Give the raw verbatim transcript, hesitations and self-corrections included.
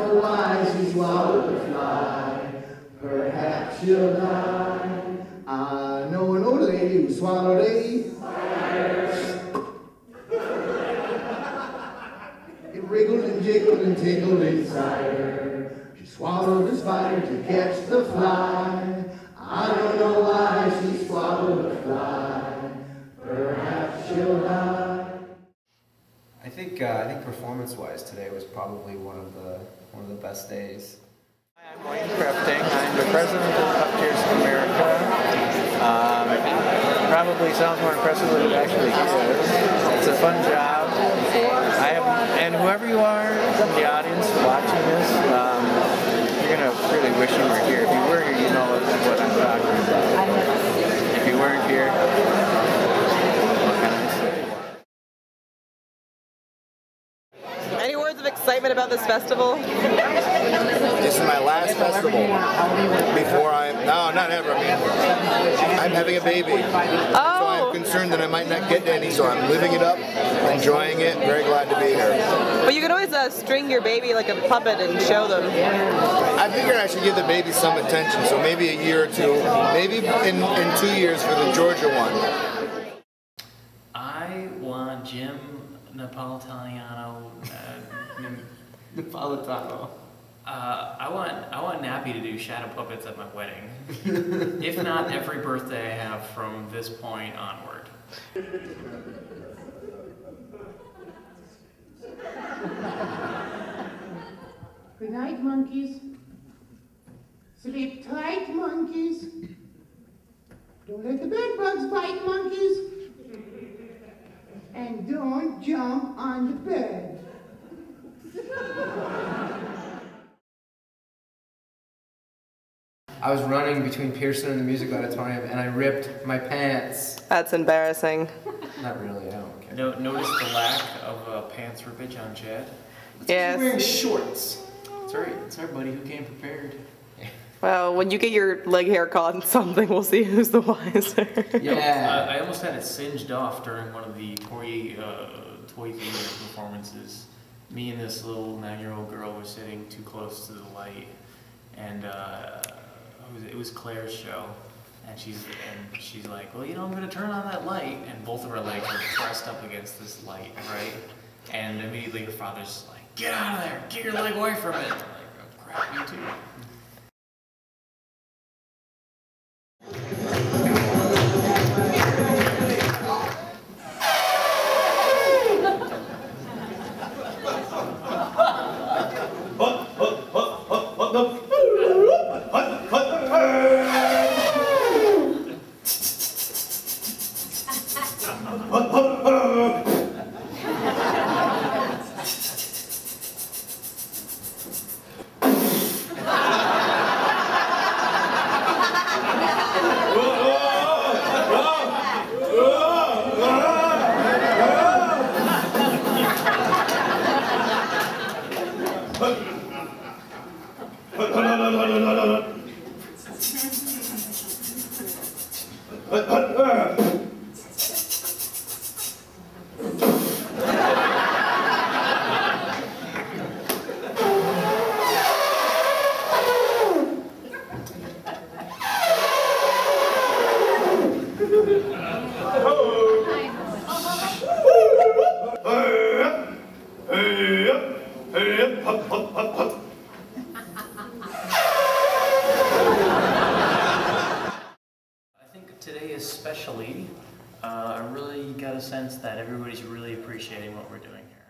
otherwise he's liable to fly. Perhaps you'll die. I know an old lady who swallowed a It wriggled and jiggled and tingled inside her. She swallowed a spider to catch the fly. I don't know why she swallowed a fly. Perhaps she'll die. I think uh, I think performance-wise, today was probably one of the one of the best days. Hi, I'm Wayne Crafting. I'm the president of Pup Gears of America. Um, probably sounds more impressive than it actually is. It's a fun job. I have, and whoever you are, the audience watching this, um, you're gonna really wish you were here. If you were here, you know what I'm talking about. If you weren't here. Any words of excitement about this festival? This is my last festival before I... No, not ever. I'm having a baby. Oh. So I'm concerned that I might not get any, so I'm living it up, enjoying it, very glad to be here. Well, you can always uh, string your baby like a puppet and show them. I figured I should give the baby some attention, so maybe a year or two, maybe in, in two years for the Georgia one. I want Jim Napolitano... Uh, Napolitano. Uh, I want I want Nappy to do shadow puppets at my wedding, if not every birthday I have from this point onward. Good night, monkeys. Sleep tight, monkeys. Don't let the bed bugs bite, monkeys. And don't jump on the bed. I was running between Pearson and the Music Auditorium, and I ripped my pants. That's embarrassing. Not really, I don't care. No, notice the lack of uh, pants rippage on Jed. It's yes. Wearing shorts. It's all right. It's our buddy who came prepared. Well, when you get your leg hair caught in something, we'll see who's the wiser. Yeah. I, I almost had it singed off during one of the toy, uh, toy theater performances. Me and this little nine-year-old girl were sitting too close to the light, and. Uh, It was Claire's show, and she's and she's like, well, you know, I'm gonna turn on that light, and both of her legs are pressed up against this light, right? And immediately her father's just like, get out of there, get your leg away from it. I'm like, oh crap, you too. Especially, uh, I really got a sense that everybody's really appreciating what we're doing here.